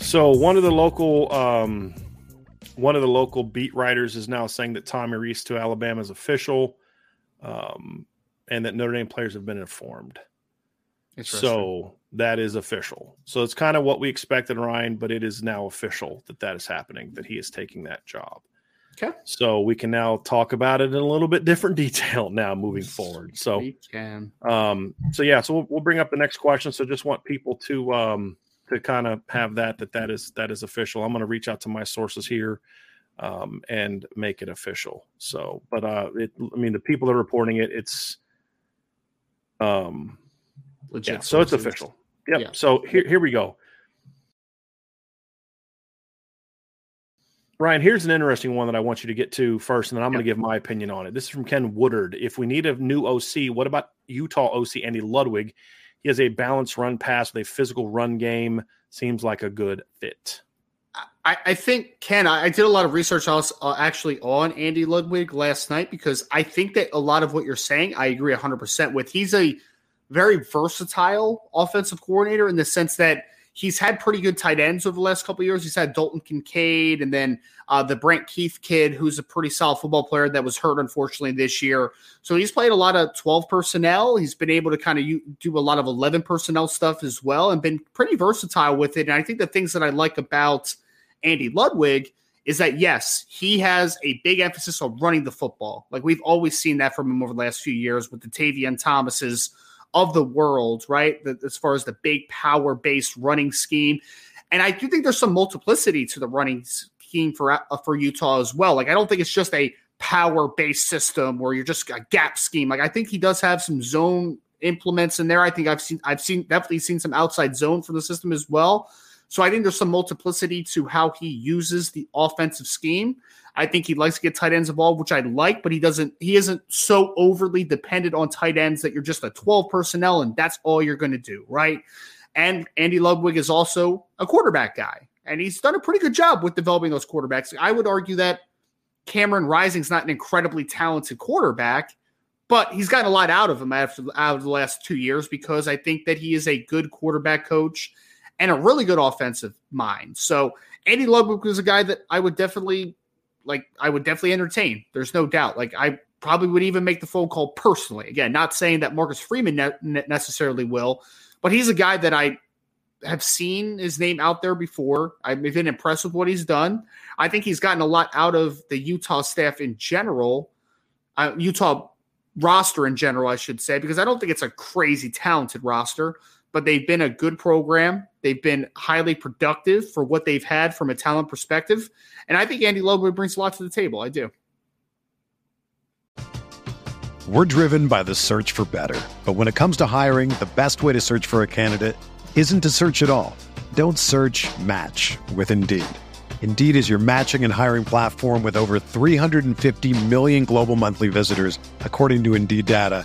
So one of the local beat writers is now saying that Tommy Reese to Alabama is official, and that Notre Dame players have been informed. So that is official. So it's kind of what we expected, Ryan, but it is now official that is happening, that he is taking that job. Okay. So we can now talk about it in a little bit different detail now moving forward. So we can. So we'll bring up the next question. So just want people to kind of have that is official. I'm going to reach out to my sources here and make it official. So, but the people that are reporting it, it's legit. Yeah, so it's official. Yep. Yeah. So here we go. Ryan, here's an interesting one that I want you to get to first, and then I'm going to give my opinion on it. This is from Ken Woodard. If we need a new OC, what about Utah OC Andy Ludwig? He has a balanced run pass with a physical run game. Seems like a good fit. I think, Ken, I did a lot of research actually on Andy Ludwig last night because I think that a lot of what you're saying I agree 100% with. He's a very versatile offensive coordinator in the sense that he's had pretty good tight ends over the last couple of years. He's had Dalton Kincaid and then the Brant Keith kid, who's a pretty solid football player that was hurt, unfortunately, this year. So he's played a lot of 12 personnel. He's been able to kind of do a lot of 11 personnel stuff as well and been pretty versatile with it. And I think the things that I like about Andy Ludwig is that, yes, he has a big emphasis on running the football. Like we've always seen that from him over the last few years with the Tavian Thomas's of the world, right? As far as the big power-based running scheme. And I do think there's some multiplicity to the running scheme for Utah as well. Like, I don't think it's just a power-based system where you're just a gap scheme. Like, I think he does have some zone implements in there. I think I've definitely seen some outside zone for the system as well. So I think there's some multiplicity to how he uses the offensive scheme. I think he likes to get tight ends involved, which I like, but he isn't so overly dependent on tight ends that you're just a 12 personnel and that's all you're going to do, right? And Andy Ludwig is also a quarterback guy, and he's done a pretty good job with developing those quarterbacks. I would argue that Cameron Rising's not an incredibly talented quarterback, but he's gotten a lot out of him out of the last 2 years because I think that he is a good quarterback coach and a really good offensive mind. So Andy Ludwig is a guy that I would definitely entertain. There's no doubt. Like, I probably would even make the phone call personally. Again, not saying that Marcus Freeman necessarily will, but he's a guy that I have seen his name out there before. I've been impressed with what he's done. I think he's gotten a lot out of the Utah staff in general, Utah roster in general, I should say, because I don't think it's a crazy talented roster, but they've been a good program. They've been highly productive for what they've had from a talent perspective. And I think Andy Ludwig brings a lot to the table. I do. We're driven by the search for better. But when it comes to hiring, the best way to search for a candidate isn't to search at all. Don't search, match with Indeed. Indeed is your matching and hiring platform with over 350 million global monthly visitors, according to Indeed data,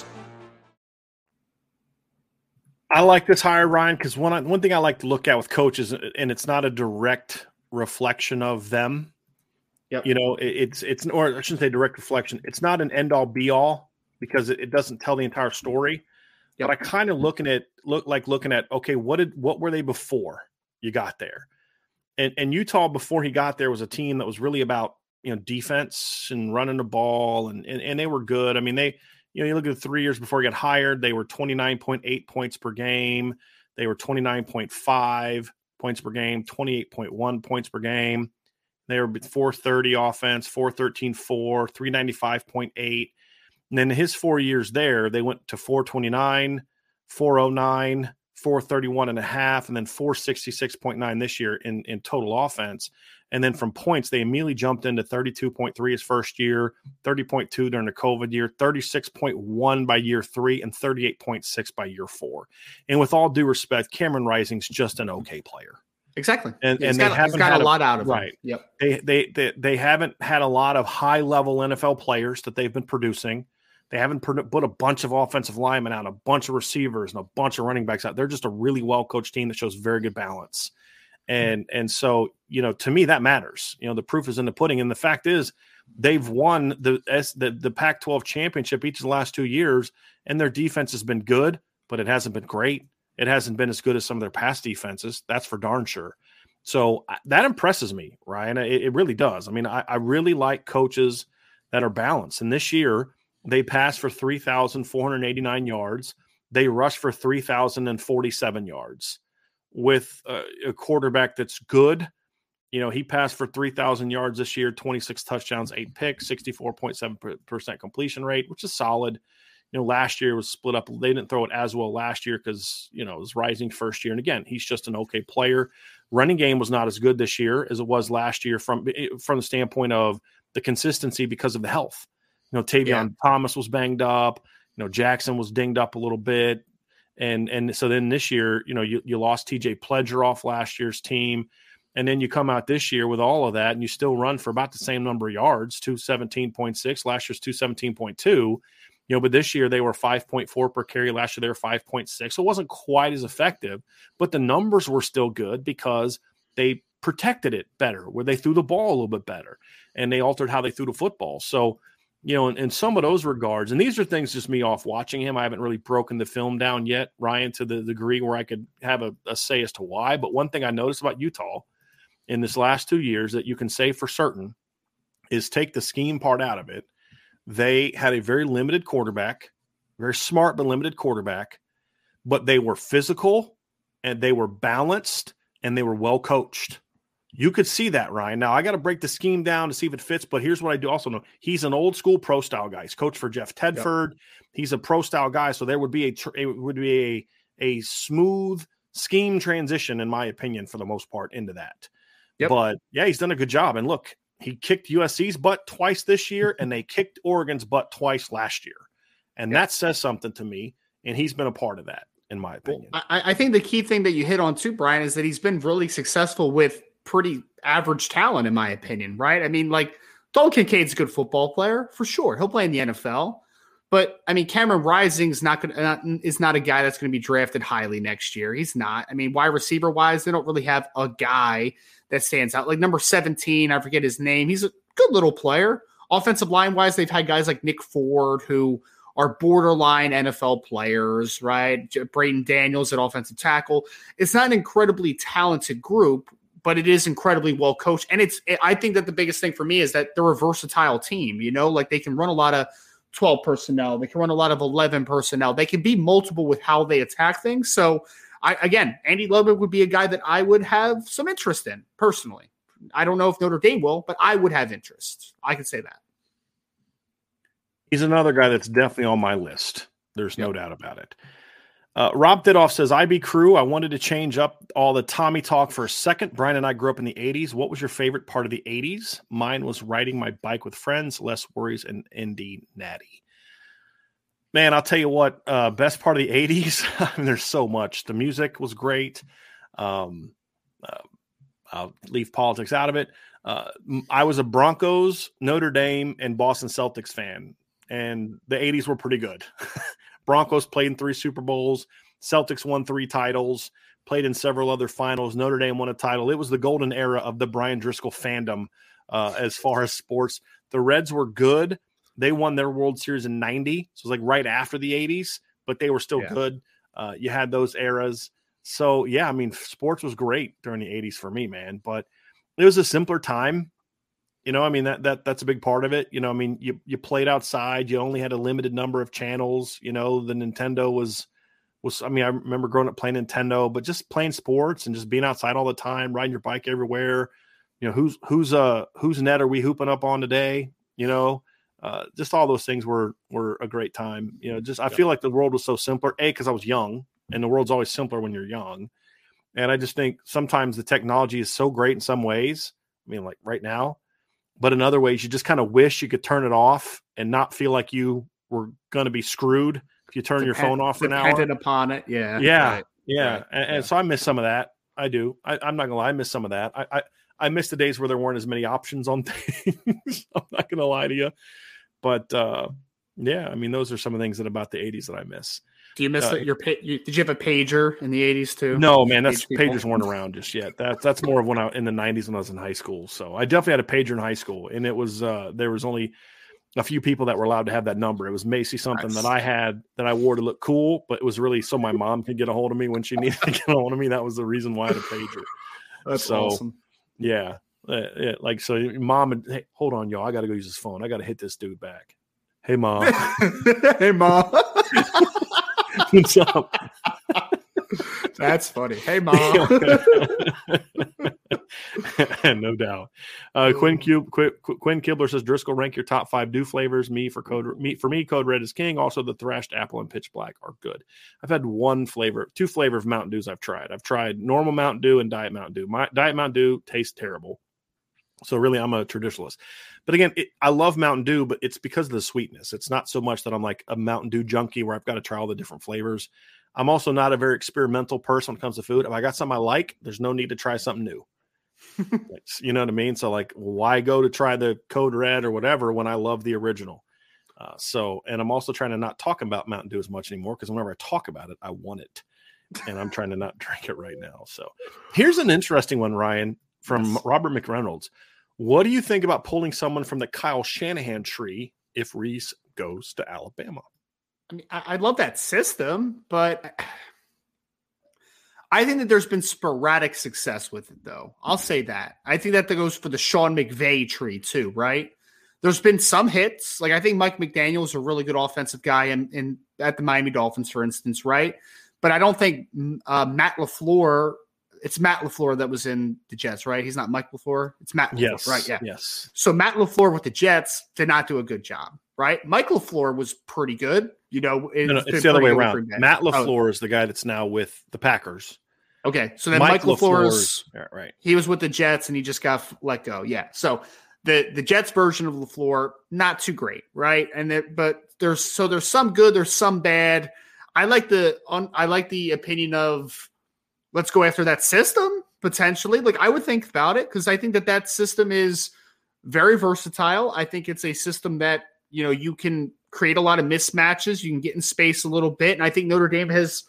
I like this hire, Ryan, because one thing I like to look at with coaches, and it's not a direct reflection of them, yep. You know, it's or I shouldn't say direct reflection. It's not an end all be all because it doesn't tell the entire story. Yep. But I kind of looking at okay, what were they before you got there? And Utah before he got there was a team that was really about, you know, defense and running the ball and they were good. I mean, you look at the 3 years before he got hired, they were 29.8 points per game. They were 29.5 points per game, 28.1 points per game. They were 430 offense, 413, 4, 395.8. And then his 4 years there, they went to 429, 409, 431.5, and then 466.9 this year in total offense. And then from points, they immediately jumped into 32.3 his first year, 30.2 during the COVID year, 36.1 by year 3, and 38.6 by year 4. And with all due respect, Cameron Rising's just an okay player. Exactly. And they haven't got a lot out of it. Right. Yep. They haven't had a lot of high-level NFL players that they've been producing. They haven't put a bunch of offensive linemen out, a bunch of receivers, and a bunch of running backs out. They're just a really well-coached team that shows very good balance. And so, you know, to me, that matters. You know, the proof is in the pudding. And the fact is they've won the Pac-12 championship each of the last 2 years, and their defense has been good, but it hasn't been great. It hasn't been as good as some of their past defenses. That's for darn sure. So that impresses me, Ryan. It really does. I mean, I really like coaches that are balanced. And this year they passed for 3,489 yards. They rushed for 3,047 yards with a quarterback that's good. You know, he passed for 3,000 yards this year, 26 touchdowns, 8 picks, 64.7% completion rate, which is solid. You know, last year was split up. They didn't throw it as well last year because, you know, it was Rising's first year. And again, he's just an okay player. Running game was not as good this year as it was last year from the standpoint of the consistency because of the health. You know, Tavion Thomas was banged up. You know, Jackson was dinged up a little bit. And so then this year, you know, you lost TJ Pledger off last year's team. And then you come out this year with all of that and you still run for about the same number of yards, 217.6. Last year's 217.2. You know, but this year they were 5.4 per carry. Last year they were 5.6. So it wasn't quite as effective, but the numbers were still good because they protected it better, where they threw the ball a little bit better, and they altered how they threw the football. So, you know, in some of those regards, and these are things just me off watching him. I haven't really broken the film down yet, Ryan, to the degree where I could have a say as to why. But one thing I noticed about Utah in this last 2 years that you can say for certain is take the scheme part out of it. They had a very limited quarterback, very smart but limited quarterback, but they were physical and they were balanced and they were well coached. You could see that, Ryan. Now, I got to break the scheme down to see if it fits, but here's what I do also know. He's an old school pro style guy. He's coached for Jeff Tedford. Yep. He's a pro style guy, so there would be a smooth scheme transition, in my opinion, for the most part, into that. Yep. But, yeah, he's done a good job. And, look, he kicked USC's butt twice this year, and they kicked Oregon's butt twice last year. And that says something to me, and he's been a part of that, in my opinion. I think the key thing that you hit on too, Brian, is that he's been really successful with pretty average talent, in my opinion, right? I mean, like Dalton Kincaid's a good football player for sure. He'll play in the NFL. But I mean, Cameron Rising's is not a guy that's going to be drafted highly next year. He's not. I mean, wide receiver wise, they don't really have a guy that stands out. Like number 17, I forget his name. He's a good little player. Offensive line wise, they've had guys like Nick Ford who are borderline NFL players, right? Braden Daniels at offensive tackle. It's not an incredibly talented group, but it is incredibly well coached. And I think that the biggest thing for me is that they're a versatile team. You know, like they can run a lot of 12 personnel. They can run a lot of 11 personnel. They can be multiple with how they attack things. So, Andy Ludwig would be a guy that I would have some interest in personally. I don't know if Notre Dame will, but I would have interest. I can say that. He's another guy that's definitely on my list. There's no doubt about it. Rob Thidoff says, IB crew, I wanted to change up all the Tommy talk for a second. Brian and I grew up in the 80s. What was your favorite part of the 80s? Mine was riding my bike with friends, less worries, and Indy Natty. Man, I'll tell you what, best part of the 80s, I mean, there's so much. The music was great. I'll leave politics out of it. I was a Broncos, Notre Dame, and Boston Celtics fan, and the 80s were pretty good. Broncos played in 3 Super Bowls. Celtics won 3 titles, played in several other finals. Notre Dame won a title. It was the golden era of the Brian Driscoll fandom as far as sports. The Reds were good. They won their World Series in 90. So it was like right after the 80s, but they were still good. You had those eras. So, yeah, I mean, sports was great during the 80s for me, man. But it was a simpler time. You know, I mean, that's a big part of it. You know, I mean, you played outside. You only had a limited number of channels. You know, the Nintendo was. I mean, I remember growing up playing Nintendo, but just playing sports and just being outside all the time, riding your bike everywhere. You know, whose net are we hooping up on today? You know, just all those things were a great time. You know, just I feel like the world was so simpler. A, because I was young, and the world's always simpler when you're young. And I just think sometimes the technology is so great in some ways. I mean, like right now. But in other ways, you just kind of wish you could turn it off and not feel like you were going to be screwed if you turn your phone off for an hour. Dependent upon it, yeah. Yeah, right, yeah. Right, and so I miss some of that. I do. I'm not going to lie. I miss some of that. I miss the days where there weren't as many options on things. I'm not going to lie to you. But, yeah, I mean, those are some of the things that about the 80s that I miss. Do you miss your did you have a pager in the 80s too? No, man, pagers weren't around just yet. That's more of when I in the 90s when I was in high school. So I definitely had a pager in high school, and it was there was only a few people that were allowed to have that number. It was Macy something that I had that I wore to look cool, but it was really so my mom could get a hold of me when she needed to get a hold of me. That was the reason why I had a pager. That's so awesome. Yeah, like so, mom and hey, hold on, y'all, I got to go use this phone. I got to hit this dude back. Hey, mom. Hey, mom. What's up? That's funny. Hey, mom. No doubt. Quinn Kibler says, Driscoll, rank your top 5 Dew flavors. For me, Code Red is king. Also, the thrashed apple and pitch black are good. I've had 2 flavor of Mountain Dews I've tried. I've tried normal Mountain Dew and Diet Mountain Dew. My Diet Mountain Dew tastes terrible. So really, I'm a traditionalist. But again, I love Mountain Dew, but it's because of the sweetness. It's not so much that I'm like a Mountain Dew junkie where I've got to try all the different flavors. I'm also not a very experimental person when it comes to food. If I got something I like, there's no need to try something new. You know what I mean? So like, why go to try the Code Red or whatever when I love the original? And I'm also trying to not talk about Mountain Dew as much anymore because whenever I talk about it, I want it. And I'm trying to not drink it right now. So here's an interesting one, Ryan, from Robert McReynolds. What do you think about pulling someone from the Kyle Shanahan tree if Reese goes to Alabama? I mean, I love that system, but I think that there's been sporadic success with it, though. I'll say that. I think that goes for the Sean McVay tree, too, right? There's been some hits. Like, I think Mike McDaniel is a really good offensive guy in at the Miami Dolphins, for instance, right? But I don't think Matt LaFleur – it's Matt LaFleur that was in the Jets, right? He's not Mike LaFleur. It's Matt LaFleur, right? Yeah. Yes. So Matt LaFleur with the Jets did not do a good job, right? Mike LaFleur was pretty good. You know, it's the other way around. Matt LaFleur is the guy that's now with the Packers. Okay. So then Mike LaFleur's right. He was with the Jets and he just got let go. Yeah. So the Jets version of LaFleur, not too great, right? And but there's some good, there's some bad. I like the opinion of let's go after that system potentially. Like I would think about it because I think that system is very versatile. I think it's a system that, you know, you can create a lot of mismatches. You can get in space a little bit. And I think Notre Dame has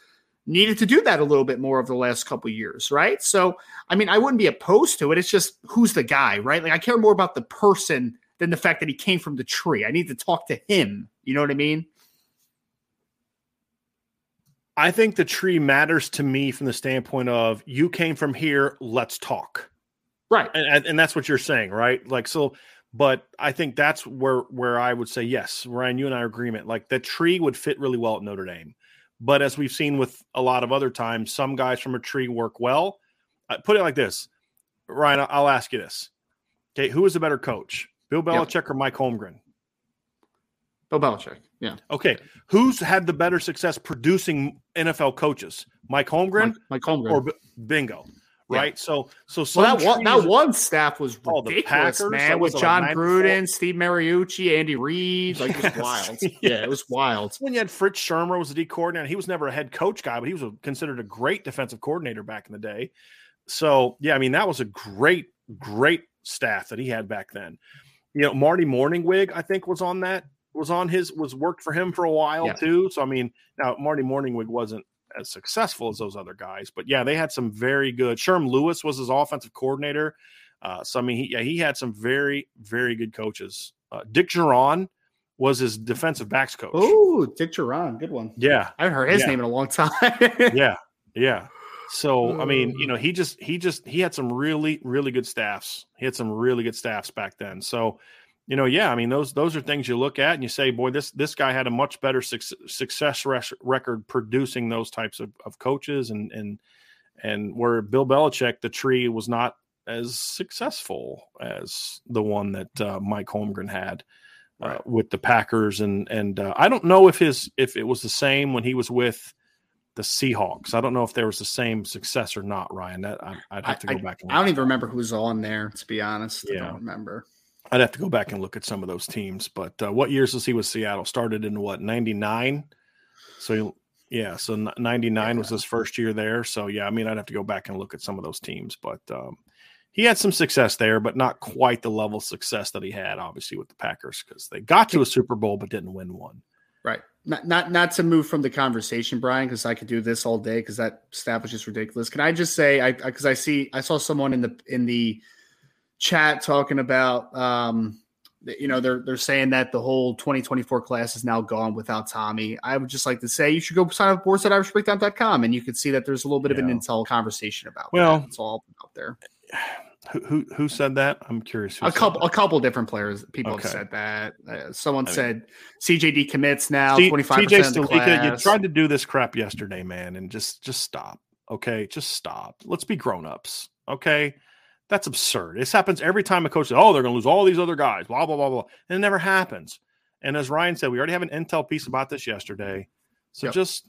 needed to do that a little bit more over the last couple of years, right? So, I mean, I wouldn't be opposed to it. It's just who's the guy, right? Like, I care more about the person than the fact that he came from the tree. I need to talk to him. You know what I mean? I think the tree matters to me from the standpoint of you came from here, let's talk. Right. And that's what you're saying, right? Like, so, but I think that's where I would say, yes, Ryan, you and I are in agreement. Like, the tree would fit really well at Notre Dame. But as we've seen with a lot of other times, some guys from a tree work well. Put it like this. Ryan, I'll ask you this. Okay, who is a better coach, Bill Belichick or Mike Holmgren? Bill Belichick, yeah. Okay, who's had the better success producing NFL coaches, Mike Holmgren, Mike Holmgren. Or bingo, right? Yeah. So that one staff was ridiculous, the Packers, man, with John Gruden, Steve Mariucci, Andy Reid. Like, it was wild. Yeah, it was wild. When you had Fritz Schirmer was the D coordinator, he was never a head coach guy, but he was considered a great defensive coordinator back in the day. So, yeah, I mean, that was a great, great staff that he had back then. You know, Marty Mornhinweg, I think, was worked for him for a while too. So, I mean, now Marty Mornhinweg wasn't as successful as those other guys, but yeah, they had some very good. Sherm Lewis was his offensive coordinator. So, I mean, he had some very, very good coaches. Dick Jauron was his defensive backs coach. Oh, Dick Jauron. Good one. Yeah. I haven't heard his name in a long time. Yeah. Yeah. So, I mean, you know, he had some really, really good staffs. He had some really good staffs back then. So, you know, yeah, I mean, those are things you look at and you say, boy, this guy had a much better success record producing those types of coaches, and where Bill Belichick, the tree was not as successful as the one that Mike Holmgren had with the Packers, and I don't know if it was the same when he was with the Seahawks. I don't know if there was the same success or not, Ryan. I'd have to go back. And I don't even remember who was on there, to be honest. Yeah. I don't remember. I'd have to go back and look at some of those teams, but what years was he with Seattle? Started in what, 99? So yeah, so 99 was his first year there. So yeah, I mean, I'd have to go back and look at some of those teams, but he had some success there, but not quite the level of success that he had, obviously, with the Packers, because they got to a Super Bowl but didn't win one. Right. Not to move from the conversation, Brian, because I could do this all day because that staff was just ridiculous. Can I just say, I saw someone in the chat talking about, you know, they're saying that the whole 2024 class is now gone without Tommy. I would just like to say you should go sign up boards.irishbreakdown.com, and you can see that there's a little bit of an intel conversation about. Well, it's all out there. Who said that? I'm curious. A couple different players, people have said that. Someone said CJD commits now. 25% of the class. You tried to do this crap yesterday, man, and just stop. Okay, just stop. Let's be grown-ups. Okay. That's absurd. This happens every time a coach says, oh, they're going to lose all these other guys, blah, blah, blah, blah. And it never happens. And as Ryan said, we already have an intel piece about this yesterday. So just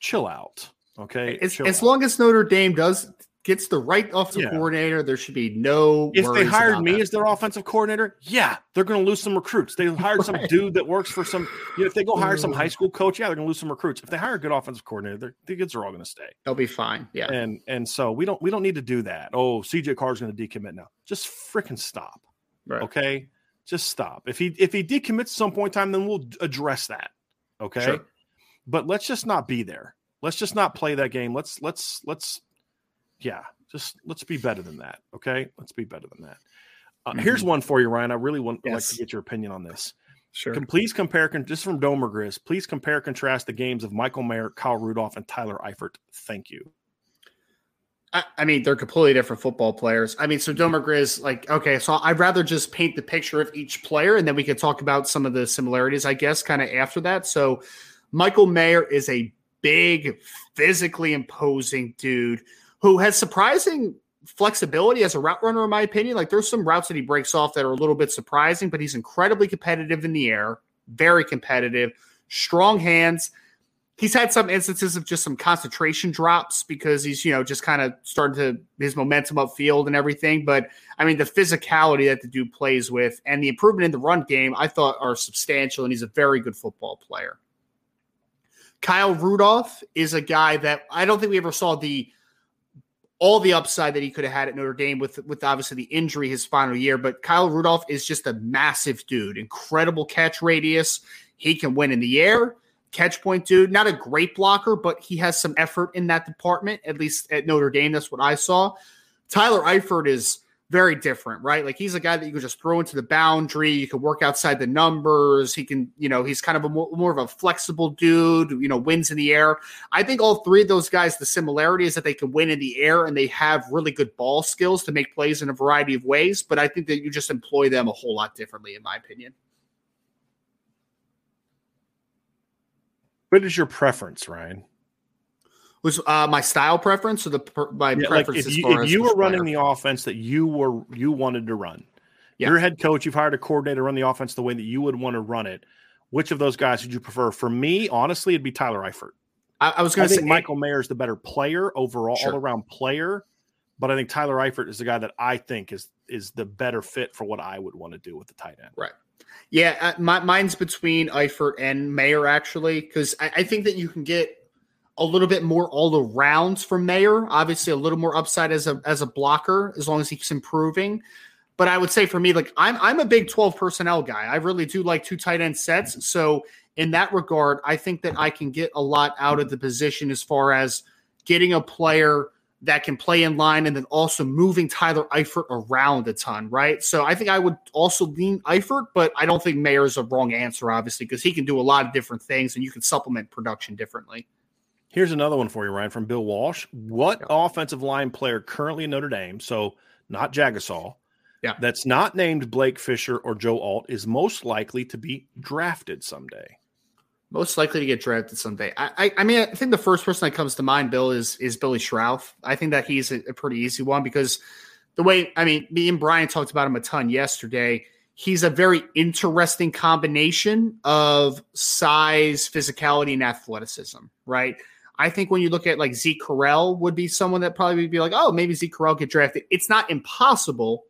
chill out, okay? As long as Notre Dame gets the right offensive coordinator, there should be no worries. If they hired me as their offensive coordinator, yeah, they're going to lose some recruits. They hired some dude that works for some – you know, if they go hire some high school coach, yeah, they're going to lose some recruits. If they hire a good offensive coordinator, the kids are all going to stay. They'll be fine, yeah. And so we don't need to do that. Oh, CJ Carr's going to decommit now. Just freaking stop, right. Okay? Just stop. If he decommits at some point in time, then we'll address that, okay? Sure. But let's just not be there. Let's just not play that game. Let's yeah, just let's be better than that, okay? Let's be better than that. Here's one for you, Ryan. I really would like to get your opinion on this. Sure. Please compare, just from Domer Grizz, please compare and contrast the games of Michael Mayer, Kyle Rudolph, and Tyler Eifert. Thank you. I mean, they're completely different football players. I mean, so Domer Grizz, like, okay, so I'd rather just paint the picture of each player, and then we could talk about some of the similarities, I guess, kind of after that. So Michael Mayer is a big, physically imposing dude who has surprising flexibility as a route runner, in my opinion. Like, there's some routes that he breaks off that are a little bit surprising, but he's incredibly competitive in the air, very competitive, strong hands. He's had some instances of just some concentration drops because he's, you know, just kind of starting to his momentum upfield and everything. But, I mean, the physicality that the dude plays with and the improvement in the run game, I thought, are substantial, and he's a very good football player. Kyle Rudolph is a guy that I don't think we ever saw the all the upside that he could have had at Notre Dame with obviously the injury his final year. But Kyle Rudolph is just a massive dude, incredible catch radius. He can win in the air, catch point dude. Not a great blocker, but he has some effort in that department, at least at Notre Dame. That's what I saw. Tyler Eifert is very different, right? Like, he's a guy that you can just throw into the boundary. You can work outside the numbers. He can, you know, he's kind of a more of a flexible dude, you know, wins in the air. I think all three of those guys, the similarity is that they can win in the air and they have really good ball skills to make plays in a variety of ways. But I think that you just employ them a whole lot differently, in my opinion. What is your preference, Ryan? Was my style preference or my preference? Like, if you were running the offense that you wanted to run, your head coach, you've hired a coordinator to run the offense the way that you would want to run it. Which of those guys would you prefer? For me, honestly, it'd be Tyler Eifert. I was going to say Michael Mayer is the better player overall, all around player, but I think Tyler Eifert is the guy that I think is the better fit for what I would want to do with the tight end. Right. Yeah, mine's between Eifert and Mayer actually, because I think that you can get a little bit more all around from Mayer, obviously a little more upside as a blocker, as long as he keeps improving. But I would say for me, like I'm a Big 12 personnel guy. I really do like two tight end sets. So in that regard, I think that I can get a lot out of the position as far as getting a player that can play in line and then also moving Tyler Eifert around a ton, right? So I think I would also lean Eifert, but I don't think Mayer is a wrong answer, obviously, because he can do a lot of different things and you can supplement production differently. Here's another one for you, Ryan, from Bill Walsh. What offensive line player currently in Notre Dame, so not Jagasaw, that's not named Blake Fisher or Joe Alt, is most likely to be drafted someday? Most likely to get drafted someday. I mean, I think the first person that comes to mind, Bill, is Billy Schrauth. I think that he's a pretty easy one because the way, I mean, me and Brian talked about him a ton yesterday. He's a very interesting combination of size, physicality, and athleticism, right? I think when you look at like Zeke Correll would be someone that probably would be like, oh, maybe Zeke Correll get drafted. It's not impossible.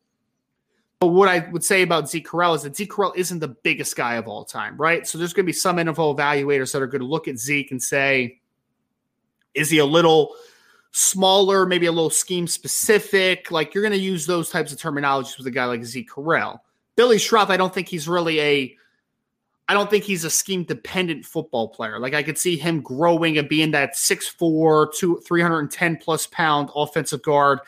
But what I would say about Zeke Correll is that Zeke Correll isn't the biggest guy of all time, right? So there's going to be some NFL evaluators that are going to look at Zeke and say, is he a little smaller, maybe a little scheme specific? Like, you're going to use those types of terminologies with a guy like Zeke Correll. Billy Schrauth, I don't think he's really a scheme-dependent football player. Like, I could see him growing and being that 6'4", 310-plus pound offensive guard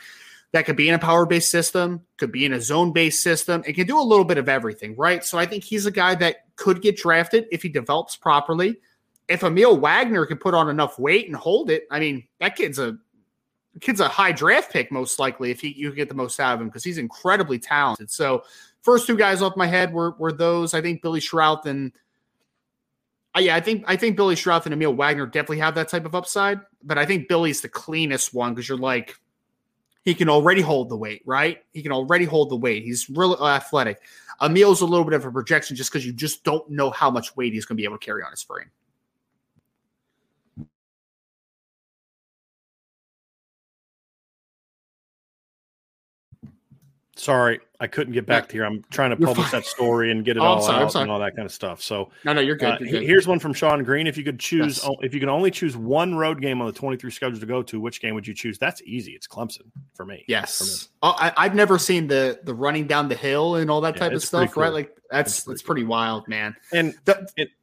that could be in a power-based system, could be in a zone-based system, and can do a little bit of everything, right? So I think he's a guy that could get drafted if he develops properly. If Emil Wagner can put on enough weight and hold it, I mean, that kid's a high draft pick most likely if you get the most out of him because he's incredibly talented. So first two guys off my head were those. I think Billy Schrauth and I think Billy Schrauth and Emil Wagner definitely have that type of upside. But I think Billy's the cleanest one because you're like, he can already hold the weight, right? He can already hold the weight. He's really athletic. Emil's a little bit of a projection just because you just don't know how much weight he's going to be able to carry on his frame. Sorry, I couldn't get back to here. I'm trying to publish that story and get it out and all that kind of stuff. So no, you're good. You're good. Here's one from Sean Green. If you could choose, if you could only choose one road game on the 23 schedule to go to, which game would you choose? That's easy. It's Clemson for me. Yes. For me. Oh, I've never seen the running down the hill and all that type of stuff, cool. Right? Like that's pretty wild, man. And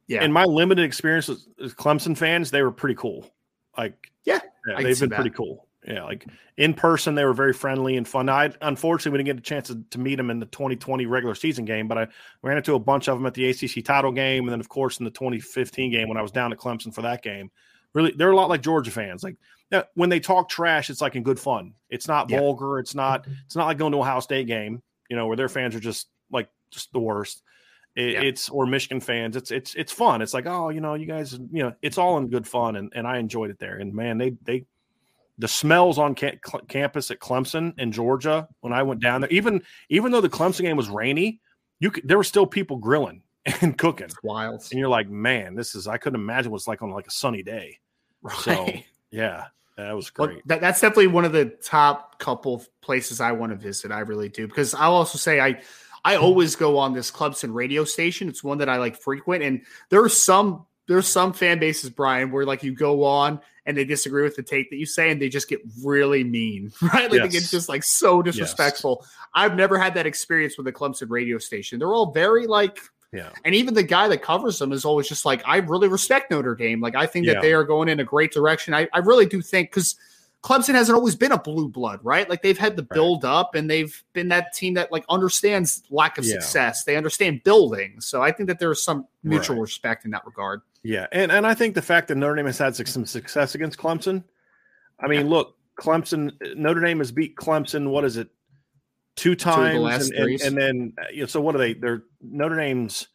in my limited experience as Clemson fans, they were pretty cool. Like they've been pretty cool. Yeah, like in person, they were very friendly and fun. Unfortunately, we didn't get a chance to meet them in the 2020 regular season game, but I ran into a bunch of them at the ACC title game. And then, of course, in the 2015 game when I was down at Clemson for that game. Really, they're a lot like Georgia fans. Like, when they talk trash, it's like in good fun. It's not vulgar. It's not like going to Ohio State game, you know, where their fans are just like just the worst. It's or Michigan fans. It's fun. It's like, oh, you know, you guys, you know, it's all in good fun. And I enjoyed it there. And, man, they – the smells on campus at Clemson in Georgia when I went down there, even though the Clemson game was rainy, there were still people grilling and cooking. It's wild. And you're like, man, I couldn't imagine what it's like on like a sunny day. Right. So, yeah, that was great. Well, that's definitely one of the top couple places I want to visit. I really do. Because I'll also say I always go on this Clemson radio station. It's one that I like frequent. And there are some there's some fan bases, Brian, where like you go on and they disagree with the take that you say and they just get really mean, right? Like yes. They get just like so disrespectful. Yes. I've never had that experience with the Clemson radio station. They're all very like, yeah. And even the guy that covers them is always just like, I really respect Notre Dame. Like I think that they are going in a great direction. I really do think because Clemson hasn't always been a blue blood, right? Like they've had the build up and they've been that team that like understands lack of success. They understand building. So I think that there's some mutual respect in that regard. Yeah. And I think the fact that Notre Dame has had some success against Clemson. I mean, look, Notre Dame has beat Clemson. What is it? 2 times and then you know, so what are they? They're Notre Dame's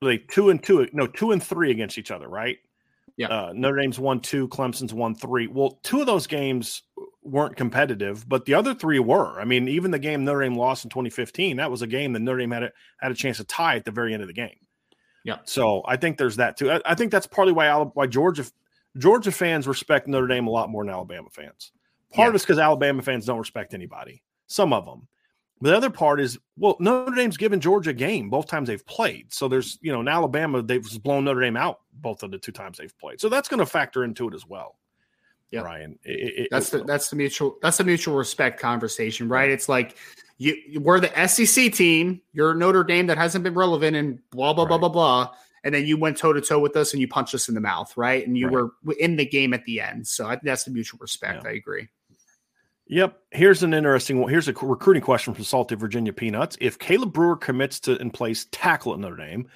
they 2 and 3 against each other, right? Yeah. Notre Dame's 1-2, Clemson's 1-3. Well, 2 of those games weren't competitive, but the other 3 were. I mean, even the game Notre Dame lost in 2015, that was a game that Notre Dame had a chance to tie at the very end of the game. Yeah. So I think there's that too. I think that's partly why Georgia fans respect Notre Dame a lot more than Alabama fans. Part of it's because Alabama fans don't respect anybody. Some of them. But the other part is, well, Notre Dame's given Georgia a game both times they've played. So there's, you know, in Alabama, they've blown Notre Dame out both of the 2 times they've played. So that's going to factor into it as well. Yeah, Ryan. That's the mutual respect conversation, right? It's like we're the SEC team. You're Notre Dame that hasn't been relevant and blah, blah, blah. And then you went toe-to-toe with us and you punched us in the mouth, right? And you were in the game at the end. So I think that's the mutual respect. Yeah. I agree. Yep. Here's an interesting one. Here's a recruiting question from Salty Virginia Peanuts. If Caleb Brewer commits to and plays tackle at Notre Dame,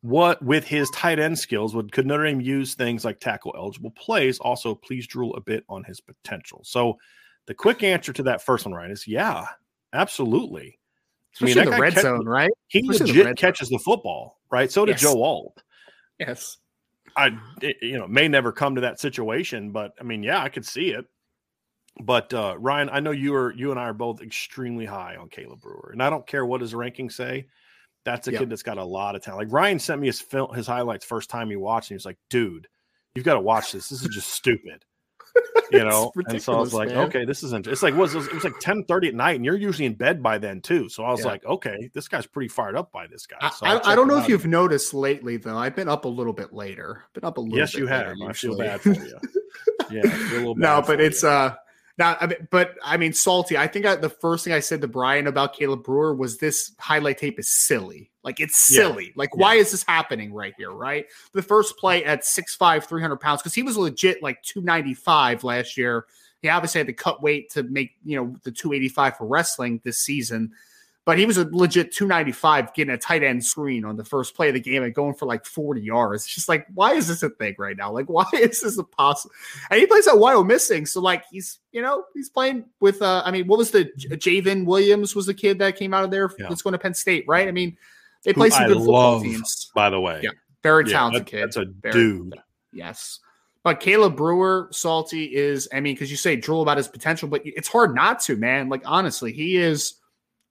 what with his tight end skills, could Notre Dame use things like tackle eligible plays? Also, please drool a bit on his potential. So the quick answer to that first one, Ryan, is yeah, absolutely. Especially in the red zone, right? He legit catches the football, right? So did Joe Alt. Yes. It may never come to that situation, but I mean, yeah, I could see it. But Ryan, I know you and I are both extremely high on Caleb Brewer, and I don't care what his rankings say. That's a kid that's got a lot of talent. Like Ryan sent me his highlights first time he watched, and he was like, "Dude, you've got to watch this. This is just stupid," you know. And so I was like, "Okay, this isn't." It's like it was like 10:30 at night, and you're usually in bed by then too. So I was like, "Okay, this guy's pretty fired up by this guy." So I don't know if you've noticed lately though. I've been up a little bit later. Yes, you have. I feel bad for you. Yeah, a little bad. No, but it's Now, Salty, I think the first thing I said to Brian about Caleb Brewer was this highlight tape is silly. Like, it's silly. Yeah. Like, why is this happening right here, right? The first play at 6'5", 300 pounds, because he was legit like 295 last year. He obviously had to cut weight to make, you know, the 285 for wrestling this season. But he was a legit 295 getting a tight end screen on the first play of the game and going for like 40 yards. It's just like, why is this a thing right now? Like, why is this a possible? And he plays at Wyoming missing. So like he's playing with, what was the Javon Williams was the kid that came out of there that's going to Penn State, right? I mean, they play some good football teams. By the way. Yeah, very talented kid. That's a dude. Yes. But Caleb Brewer, Salty, is, because you say drool about his potential, but it's hard not to, man. Like, honestly, he is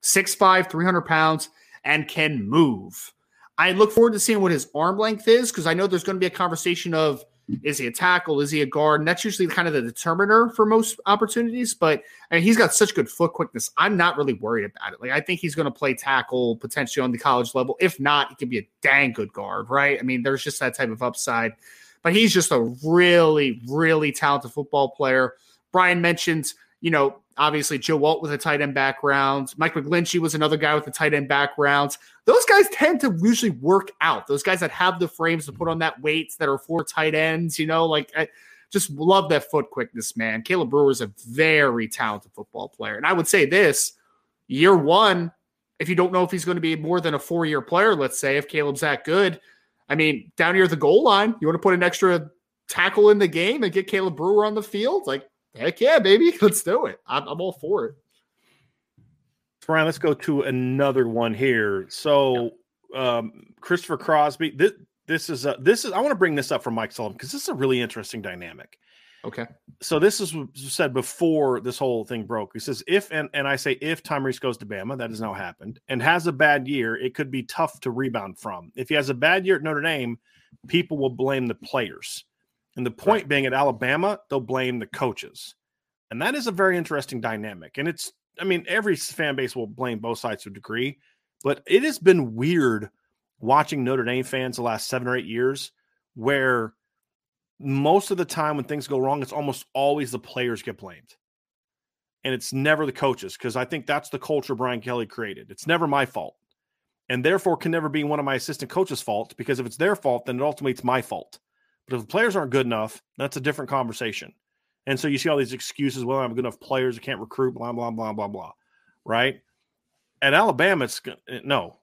6'5", 300 pounds, and can move. I look forward to seeing what his arm length is, because I know there's going to be a conversation of, is he a tackle? Is he a guard? And that's usually kind of the determiner for most opportunities. But he's got such good foot quickness. I'm not really worried about it. Like, I think he's going to play tackle potentially on the college level. If not, he could be a dang good guard, right? I mean, there's just that type of upside. But he's just a really, really talented football player. Brian mentions, obviously, Joe Alt with a tight end background. Mike McGlinchey was another guy with a tight end background. Those guys tend to usually work out. Those guys that have the frames to put on that weight that are for tight ends, I just love that foot quickness, man. Caleb Brewer is a very talented football player. And I would say this, year one, if you don't know if he's going to be more than a 4-year player, let's say, if Caleb's that good, down here at the goal line, you want to put an extra tackle in the game and get Caleb Brewer on the field? Like, heck yeah, baby. Let's do it. I'm all for it. Brian, let's go to another one here. So Christopher Crosby, this is I want to bring this up from Mike Sullivan because this is a really interesting dynamic. Okay. So this is said before this whole thing broke. He says, if Tommy Reese goes to Bama, that has now happened, and has a bad year, it could be tough to rebound from. If he has a bad year at Notre Dame, people will blame the players. And the point being, at Alabama, they'll blame the coaches. And that is a very interesting dynamic. And it's, every fan base will blame both sides to a degree. But it has been weird watching Notre Dame fans the last 7 or 8 years where most of the time when things go wrong, it's almost always the players get blamed. And it's never the coaches, because I think that's the culture Brian Kelly created. It's never my fault, and therefore can never be one of my assistant coaches' faults, because if it's their fault, then ultimately it's my fault. But if the players aren't good enough, that's a different conversation. And so you see all these excuses, well, I have good enough players, I can't recruit, blah, blah, blah, blah, blah, right? At Alabama, it's – no.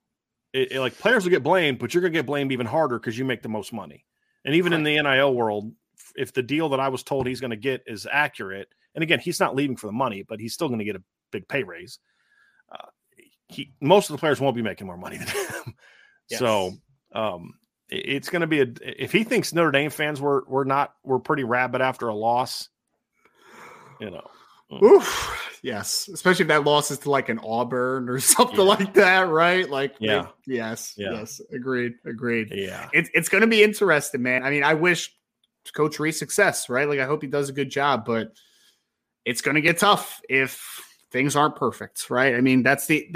Like players will get blamed, but you're going to get blamed even harder because you make the most money. And even in the NIL world, if the deal that I was told he's going to get is accurate – and again, he's not leaving for the money, but he's still going to get a big pay raise. Most of the players won't be making more money than him. Yes. So it's going to be if he thinks Notre Dame fans were pretty rabid after a loss, you know. Oof. Yes, especially if that loss is to like an Auburn or something like that, right? Like, yeah, they, yes, agreed. Yeah, it's going to be interesting, man. I mean, I wish Coach Reese success, right? Like, I hope he does a good job, but it's going to get tough if things aren't perfect, right? I mean, that's the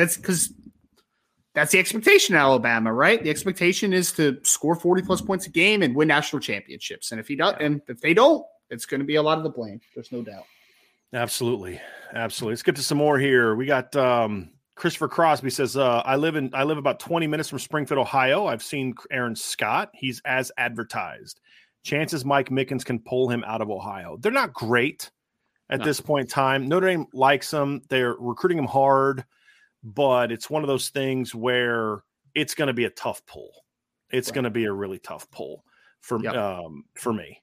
expectation in Alabama, right? The expectation is to score 40+ points a game and win national championships. And if he does, and if they don't, it's going to be a lot of the blame. There's no doubt. Absolutely. Let's get to some more here. We got Christopher Crosby says, I live about 20 minutes from Springfield, Ohio. I've seen Aaron Scott. He's as advertised. Chances Mike Mickens can pull him out of Ohio. They're not great. At this point in time, Notre Dame likes him. They're recruiting him hard, but it's one of those things where it's going to be a tough pull. It's going to be a really tough pull for me.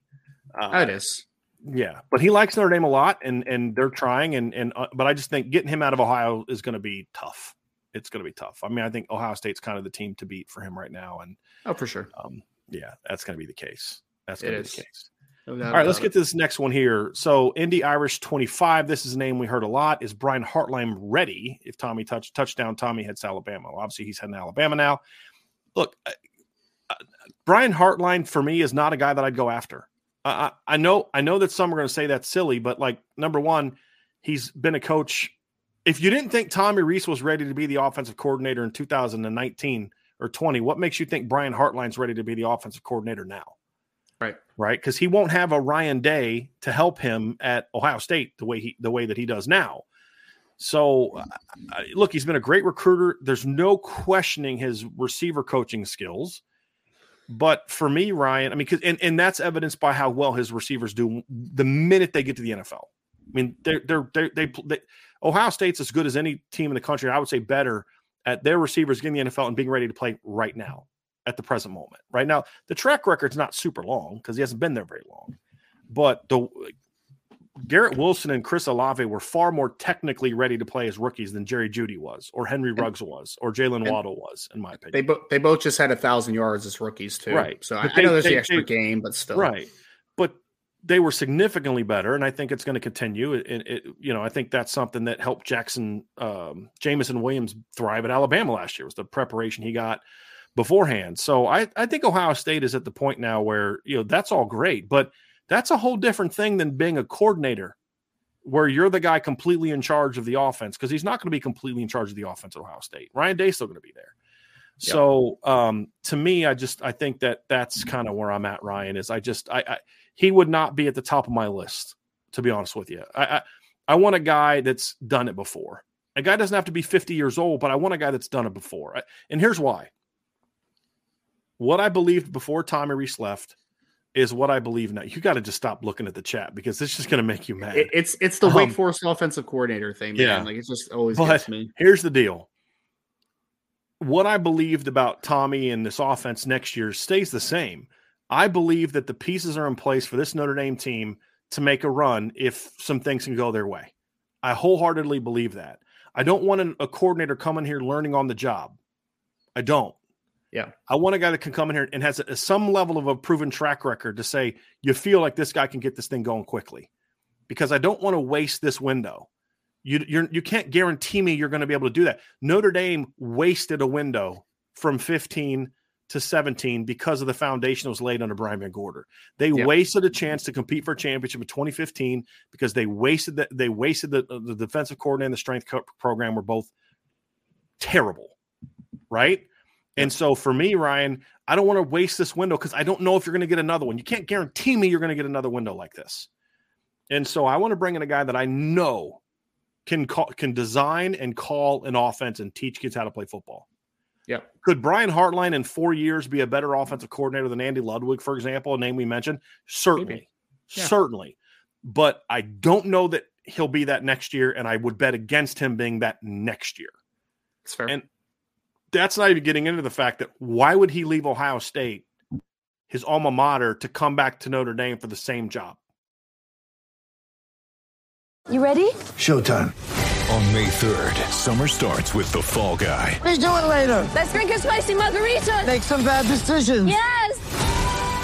It is. Yeah, but he likes Notre Dame a lot, and they're trying. And but I just think getting him out of Ohio is going to be tough. It's going to be tough. I mean, I think Ohio State's kind of the team to beat for him right now. And for sure. That's going to be the case. That's going to be the case. All right, let's get to this next one here. So Indy Irish 25, this is a name we heard a lot. Is Brian Hartline ready if Tommy touchdown? Tommy heads to Alabama. Well, obviously, he's heading to Alabama now. Look, Brian Hartline for me is not a guy that I'd go after. I know that some are going to say that's silly, but like, number one, he's been a coach. If you didn't think Tommy Reese was ready to be the offensive coordinator in 2019 or 20, what makes you think Brian Hartline's ready to be the offensive coordinator now? Right, because he won't have a Ryan Day to help him at Ohio State the way that he does now. So, look, he's been a great recruiter. There's no questioning his receiver coaching skills. But for me, Ryan, I mean, because that's evidenced by how well his receivers do the minute they get to the NFL. I mean, they Ohio State's as good as any team in the country. I would say better at their receivers getting the NFL and being ready to play right now. At the present moment, right now, the track record's not super long because he hasn't been there very long. But Garrett Wilson and Chris Olave were far more technically ready to play as rookies than Jerry Jeudy was, or Henry Ruggs was, or Jalen Waddle was, in my opinion. They both just had 1,000 yards as rookies too, right? So I know there's the extra game, but still, right? But they were significantly better, and I think it's going to continue. I think that's something that helped Jamison Williams thrive at Alabama last year was the preparation he got beforehand. So I think Ohio State is at the point now where, you know, that's all great, but that's a whole different thing than being a coordinator where you're the guy completely in charge of the offense, because he's not going to be completely in charge of the offense at Ohio State. Ryan Day's still going to be there. Yep. So to me, I think that's kind of where I'm at, Ryan, is he would not be at the top of my list, to be honest with you. I want a guy that's done it before. A guy doesn't have to be 50 years old, but I want a guy that's done it before. And here's why. What I believed before Tommy Reese left is what I believe now. You got to just stop looking at the chat because it's just going to make you mad. It's the Wake Forest offensive coordinator thing, man. Yeah. Like, it's just always gets me. Here's the deal. What I believed about Tommy and this offense next year stays the same. I believe that the pieces are in place for this Notre Dame team to make a run if some things can go their way. I wholeheartedly believe that. I don't want a coordinator coming here learning on the job. I don't. Yeah, I want a guy that can come in here and has some level of a proven track record to say, you feel like this guy can get this thing going quickly, because I don't want to waste this window. You can't guarantee me you're going to be able to do that. Notre Dame wasted a window from 15 to 17 because of the foundation that was laid under Brian Van Gorder. They wasted a chance to compete for a championship in 2015 because they wasted the defensive coordinator and the strength program were both terrible, right? And so for me, Ryan, I don't want to waste this window because I don't know if you're going to get another one. You can't guarantee me you're going to get another window like this. And so I want to bring in a guy that I know can design and call an offense and teach kids how to play football. Yeah. Could Brian Hartline in 4 years be a better offensive coordinator than Andy Ludwig, for example, a name we mentioned? Certainly. Yeah. Certainly. But I don't know that he'll be that next year, and I would bet against him being that next year. That's fair. And that's not even getting into the fact that why would he leave Ohio State, his alma mater, to come back to Notre Dame for the same job? You ready? Showtime. On May 3rd, summer starts with The Fall Guy. What are you doing later? Let's drink a spicy margarita. Make some bad decisions. Yes!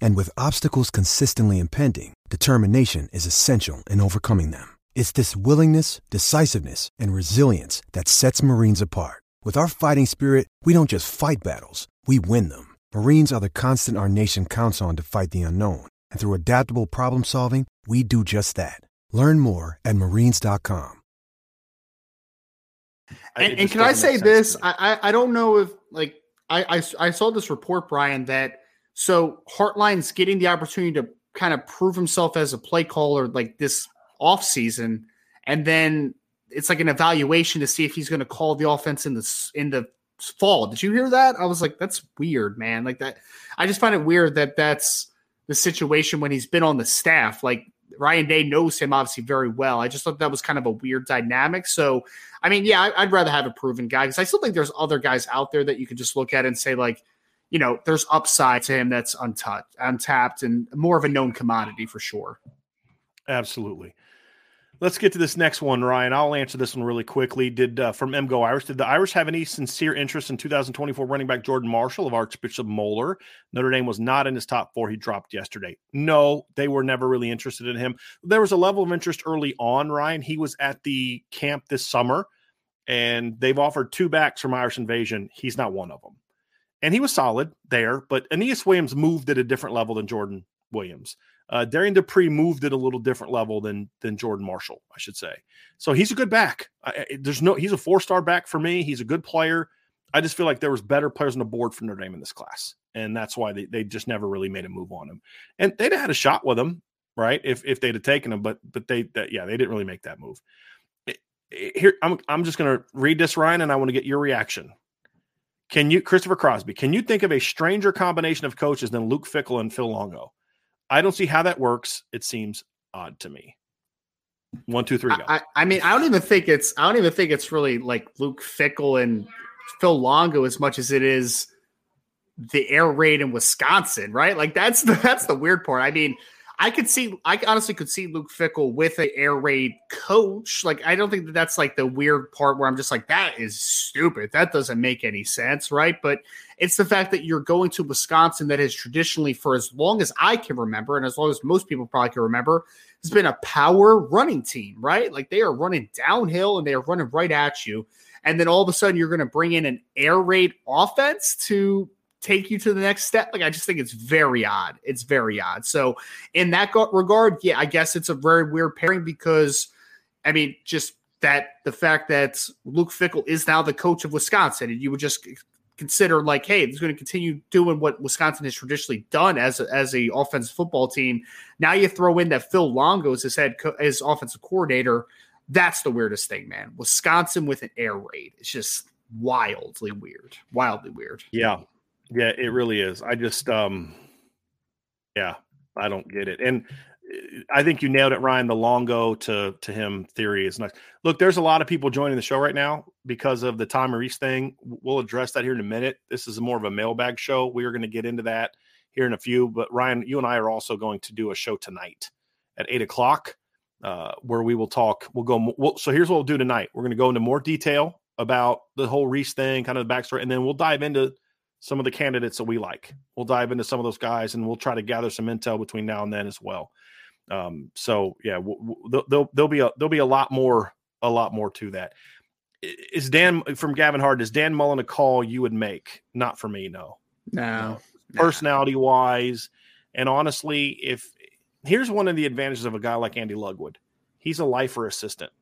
and with obstacles consistently impending, determination is essential in overcoming them. It's this willingness, decisiveness, and resilience that sets Marines apart. With our fighting spirit, we don't just fight battles, we win them. Marines are the constant our nation counts on to fight the unknown, and through adaptable problem solving, we do just that. Learn more at marines.com. And can I say this? I don't know if, like, I saw this report, Brian, that so Hartline's getting the opportunity to kind of prove himself as a play caller like this offseason, and then it's like an evaluation to see if he's going to call the offense in the fall. Did you hear that? I was like, that's weird, man. Like that, I just find it weird that that's the situation when he's been on the staff. Like Ryan Day knows him obviously very well. I just thought that was kind of a weird dynamic. So, I mean, yeah, I'd rather have a proven guy because I still think there's other guys out there that you could just look at and say, like, you know, there's upside to him that's untapped, and more of a known commodity for sure. Absolutely. Let's get to this next one, Ryan. I'll answer this one really quickly. From MGO Irish, did the Irish have any sincere interest in 2024 running back Jordan Marshall of Archbishop Moeller? Notre Dame was not in his top four. He dropped yesterday. No, they were never really interested in him. There was a level of interest early on, Ryan. He was at the camp this summer, and they've offered two backs from Irish Invasion. He's not one of them. And he was solid there, but Aeneas Williams moved at a different level than Jordan Williams. Darian Dupree moved at a little different level than Jordan Marshall, I should say. So he's a good back. He's a four-star back for me. He's a good player. I just feel like there was better players on the board for Notre Dame in this class, and that's why they just never really made a move on him. And they'd have had a shot with him, right? If they'd have taken him, but they didn't really make that move. Here, I'm just going to read this, Ryan, and I want to get your reaction. Christopher Crosby? Can you think of a stranger combination of coaches than Luke Fickell and Phil Longo? I don't see how that works. It seems odd to me. 1, 2, 3, go. I mean, I don't even think it's really like Luke Fickell and Phil Longo as much as it is the air raid in Wisconsin, right? Like that's the weird part. I mean, I honestly could see Luke Fickell with an air raid coach. Like, I don't think that's like the weird part where I'm just like, that is stupid. That doesn't make any sense, right? But it's the fact that you're going to Wisconsin that has traditionally, for as long as I can remember, and as long as most people probably can remember, has been a power running team, right? Like, they are running downhill and they are running right at you. And then all of a sudden you're going to bring in an air raid offense to take you to the next step. Like, I just think it's very odd. It's very odd. So in that regard, yeah, I guess it's a very weird pairing because, I mean, just that the fact that Luke Fickell is now the coach of Wisconsin, and you would just consider like, hey, he's going to continue doing what Wisconsin has traditionally done as a offensive football team. Now you throw in that Phil Longo is his offensive coordinator. That's the weirdest thing, man. Wisconsin with an air raid. It's just wildly weird. Wildly weird. Yeah. Yeah, it really is. I just, I don't get it. And I think you nailed it, Ryan. The Longo to him theory is nice. Look, there's a lot of people joining the show right now because of the Tommy Reese thing. We'll address that here in a minute. This is more of a mailbag show. We are going to get into that here in a few. But, Ryan, you and I are also going to do a show tonight at 8 o'clock where we will talk. So here's what we'll do tonight. We're going to go into more detail about the whole Reese thing, kind of the backstory, and then we'll dive into – some of the candidates that we like. We'll dive into some of those guys, and we'll try to gather some intel between now and then as well. So yeah, there'll be a lot more to that. Is Dan from Gavin Hard? Is Dan Mullen a call you would make? Not for me, no. No. Personality wise, and honestly, if here's one of the advantages of a guy like Andy Ludwig, he's a lifer assistant.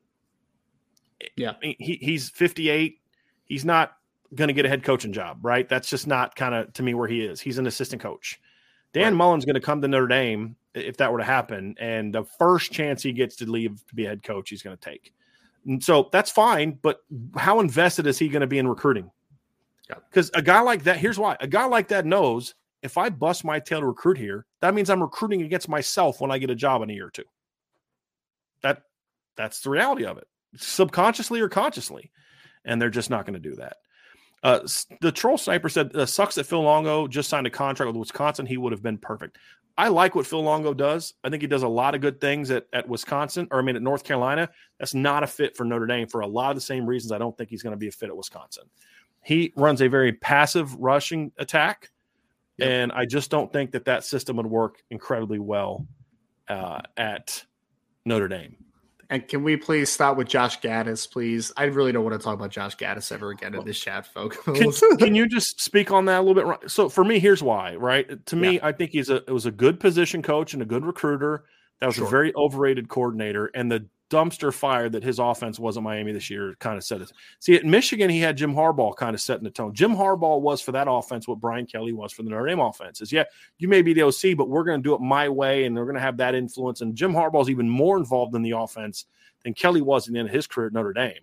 Yeah, he's 58. He's not going to get a head coaching job, right? That's just not kind of to me where he is. He's an assistant coach. Dan Mullen's going to come to Notre Dame if that were to happen, and the first chance he gets to leave to be a head coach, he's going to take. And so that's fine, but how invested is he going to be in recruiting? Because a guy like that, here's why. A guy like that knows if I bust my tail to recruit here, that means I'm recruiting against myself when I get a job in a year or two. That's the reality of it, subconsciously or consciously, and they're just not going to do that. The Troll Sniper said, sucks that Phil Longo just signed a contract with Wisconsin. He would have been perfect. I like what Phil Longo does. I think he does a lot of good things at Wisconsin, or I mean at North Carolina. That's not a fit for Notre Dame for a lot of the same reasons I don't think he's going to be a fit at Wisconsin. He runs a very passive rushing attack, and I just don't think that system would work incredibly well at Notre Dame. And can we please stop with Josh Gaddis, please? I really don't want to talk about Josh Gaddis ever again in this chat, folks. Can you just speak on that a little bit? So for me, here's why, right? To me, I think it was a good position coach and a good recruiter. That was a very overrated coordinator. And the dumpster fire that his offense was at Miami this year kind of set it. See, at Michigan, he had Jim Harbaugh kind of setting the tone. Jim Harbaugh was for that offense what Brian Kelly was for the Notre Dame offense. You may be the OC, but we're going to do it my way, and they're going to have that influence. And Jim Harbaugh's even more involved in the offense than Kelly was in the end of his career at Notre Dame.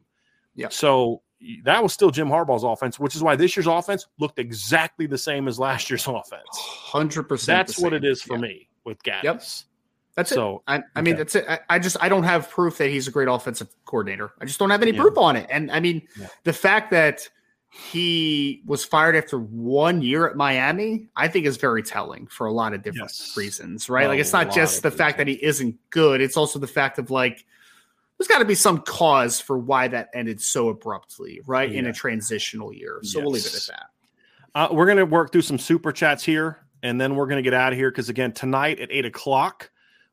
Yeah. So that was still Jim Harbaugh's offense, which is why this year's offense looked exactly the same as last year's offense. 100%. That's what it is for me with Gaddis. Yep. That's it. I mean, that's it. I don't have proof that he's a great offensive coordinator. I just don't have any proof on it. And I mean, the fact that he was fired after 1 year at Miami, I think is very telling for a lot of different reasons, right? Like, it's not just the fact that he isn't good. It's also the fact of, like, there's got to be some cause for why that ended so abruptly, right? Yeah. In a transitional year. So we'll leave it at that. We're going to work through some super chats here, and then we're going to get out of here. Because again, tonight at 8:00,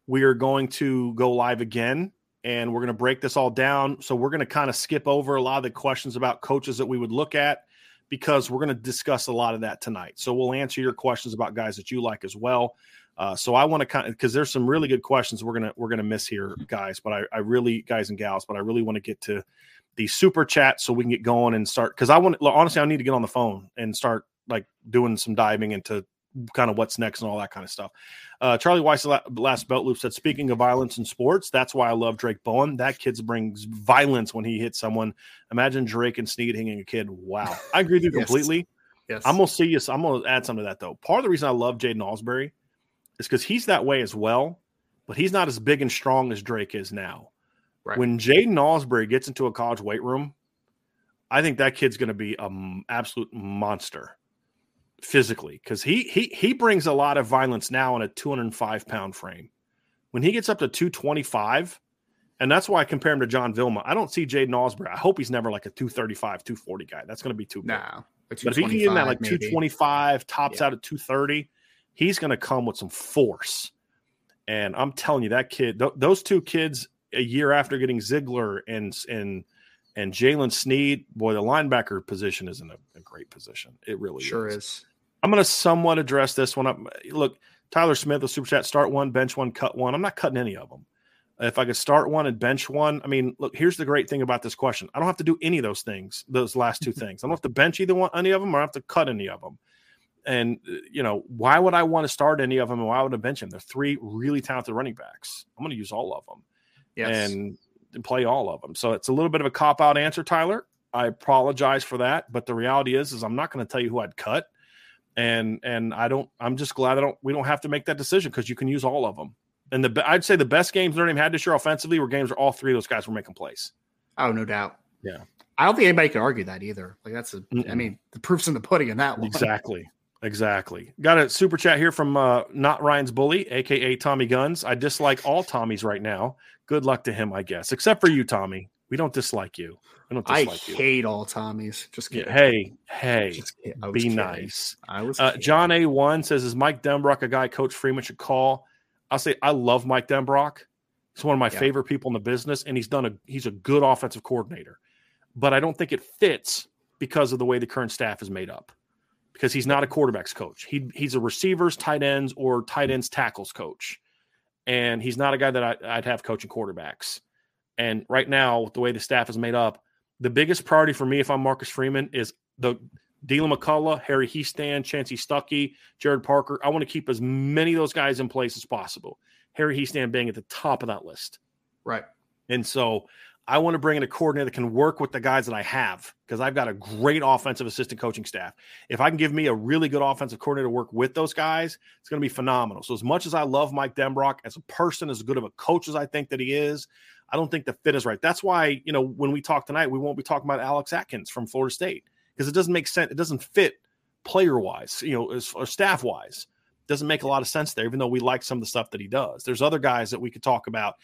we are going to go live again, and we're going to break this all down. So we're going to kind of skip over a lot of the questions about coaches that we would look at, because we're going to discuss a lot of that tonight. So we'll answer your questions about guys that you like as well. So I want to kind of, because there's some really good questions we're going to miss here, guys. But I really want to get to the super chat so we can get going and start, because I need to get on the phone and start like doing some diving into kind of what's next and all that kind of stuff. Charlie Weiss last belt loop said, speaking of violence in sports, that's why I love Drake Bowen. That kid brings violence when he hits someone. Imagine Drake and Snead hitting a kid. Wow. I agree with you completely. Yes. I'm going to add something to that though. Part of the reason I love Jaden Osbury is because he's that way as well, but he's not as big and strong as Drake is now. Right. When Jaden Osbury gets into a college weight room, I think that kid's going to be an absolute monster. Physically, because he brings a lot of violence now in a 205-pound frame. When he gets up to 225, and that's why I compare him to John Vilma. I don't see Jaden Osbury. I hope he's never like a 235, 240 guy. That's going to be too big. No, but if he can get in that like maybe 225, tops out at 230, he's going to come with some force. And I'm telling you, that kid, those two kids, a year after getting Ziegler and Jalen Snead, boy, the linebacker position is in a great position. It really sure is. I'm going to somewhat address this one up. Look, Tyler Smith, the super chat, start one, bench one, cut one. I'm not cutting any of them. If I could start one and bench one, I mean, look, here's the great thing about this question. I don't have to do any of those things, those last two things. I don't have to bench either one, any of them, or I don't have to cut any of them. And, you know, why would I want to start any of them, and why would I bench them? They're three really talented running backs. I'm going to use all of them. Yes. And play all of them. So it's a little bit of a cop-out answer, Tyler. I apologize for that, but the reality is I'm not going to tell you who I'd cut, and I'm just glad we don't have to make that decision, because you can use all of them. And I'd say the best games Notre Dame had this year offensively were games where all three of those guys were making plays. Oh, no doubt. Yeah, I don't think anybody can argue that either. Like, that's I mean, the proof's in the pudding in that one. Exactly. Got a super chat here from not Ryan's bully, aka Tommy Guns. I dislike all Tommies right now. Good luck to him, I guess, except for you, Tommy. We don't dislike you. I hate all Tommies. Just kidding. Hey, just kidding. Be nice. John A1 says, is Mike Denbrock a guy Coach Freeman should call? I'll say I love Mike Denbrock. He's one of my favorite people in the business, and he's a good offensive coordinator. But I don't think it fits because of the way the current staff is made up, because he's not a quarterback's coach. He's a receivers, tight ends, tackles coach. And he's not a guy that I'd have coaching quarterbacks. And right now, with the way the staff is made up, the biggest priority for me, if I'm Marcus Freeman, is the Dylan McCullough, Harry Heastand, Chancey Stuckey, Jared Parker. I want to keep as many of those guys in place as possible. Harry Heastand being at the top of that list. Right. And so I want to bring in a coordinator that can work with the guys that I have, because I've got a great offensive assistant coaching staff. If I can give me a really good offensive coordinator to work with those guys, it's going to be phenomenal. So as much as I love Mike Denbrock as a person, as good of a coach as I think that he is, I don't think the fit is right. That's why, when we talk tonight, we won't be talking about Alex Atkins from Florida State, because it doesn't make sense. It doesn't fit player-wise, or staff-wise. It doesn't make a lot of sense there, even though we like some of the stuff that he does. There's other guys that we could talk about.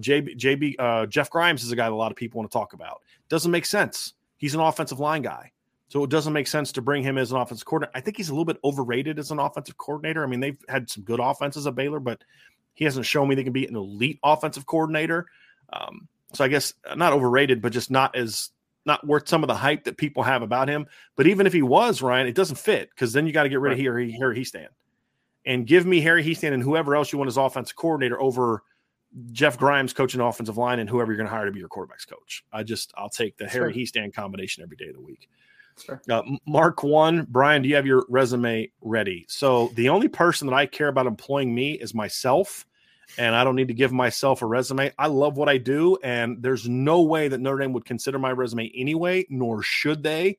Jeff Grimes is a guy that a lot of people want to talk about. Doesn't make sense. He's an offensive line guy. So it doesn't make sense to bring him as an offensive coordinator. I think he's a little bit overrated as an offensive coordinator. I mean, they've had some good offenses at Baylor, but he hasn't shown me they can be an elite offensive coordinator. So I guess not overrated, but just not worth some of the hype that people have about him. But even if he was, Ryan, it doesn't fit, because then you got to get rid of Harry Heastand, and give me Harry Heastand and whoever else you want as offensive coordinator over Jeff Grimes coaching offensive line and whoever you're going to hire to be your quarterback's coach. I'll take the Harry Heastand combination every day of the week. Sure. Mark 1, Brian, do you have your resume ready? So the only person that I care about employing me is myself. And I don't need to give myself a resume. I love what I do, and there's no way that Notre Dame would consider my resume anyway, nor should they,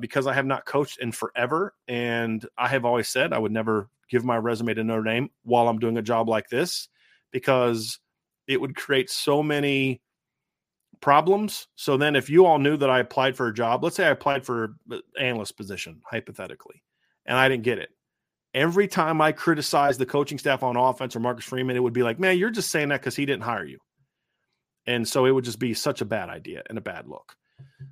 because I have not coached in forever. And I have always said I would never give my resume to Notre Dame while I'm doing a job like this, because it would create so many problems. So then if you all knew that I applied for a job, let's say I applied for an analyst position, hypothetically, and I didn't get it. Every time I criticize the coaching staff on offense or Marcus Freeman, it would be like, man, you're just saying that because he didn't hire you. And so it would just be such a bad idea and a bad look.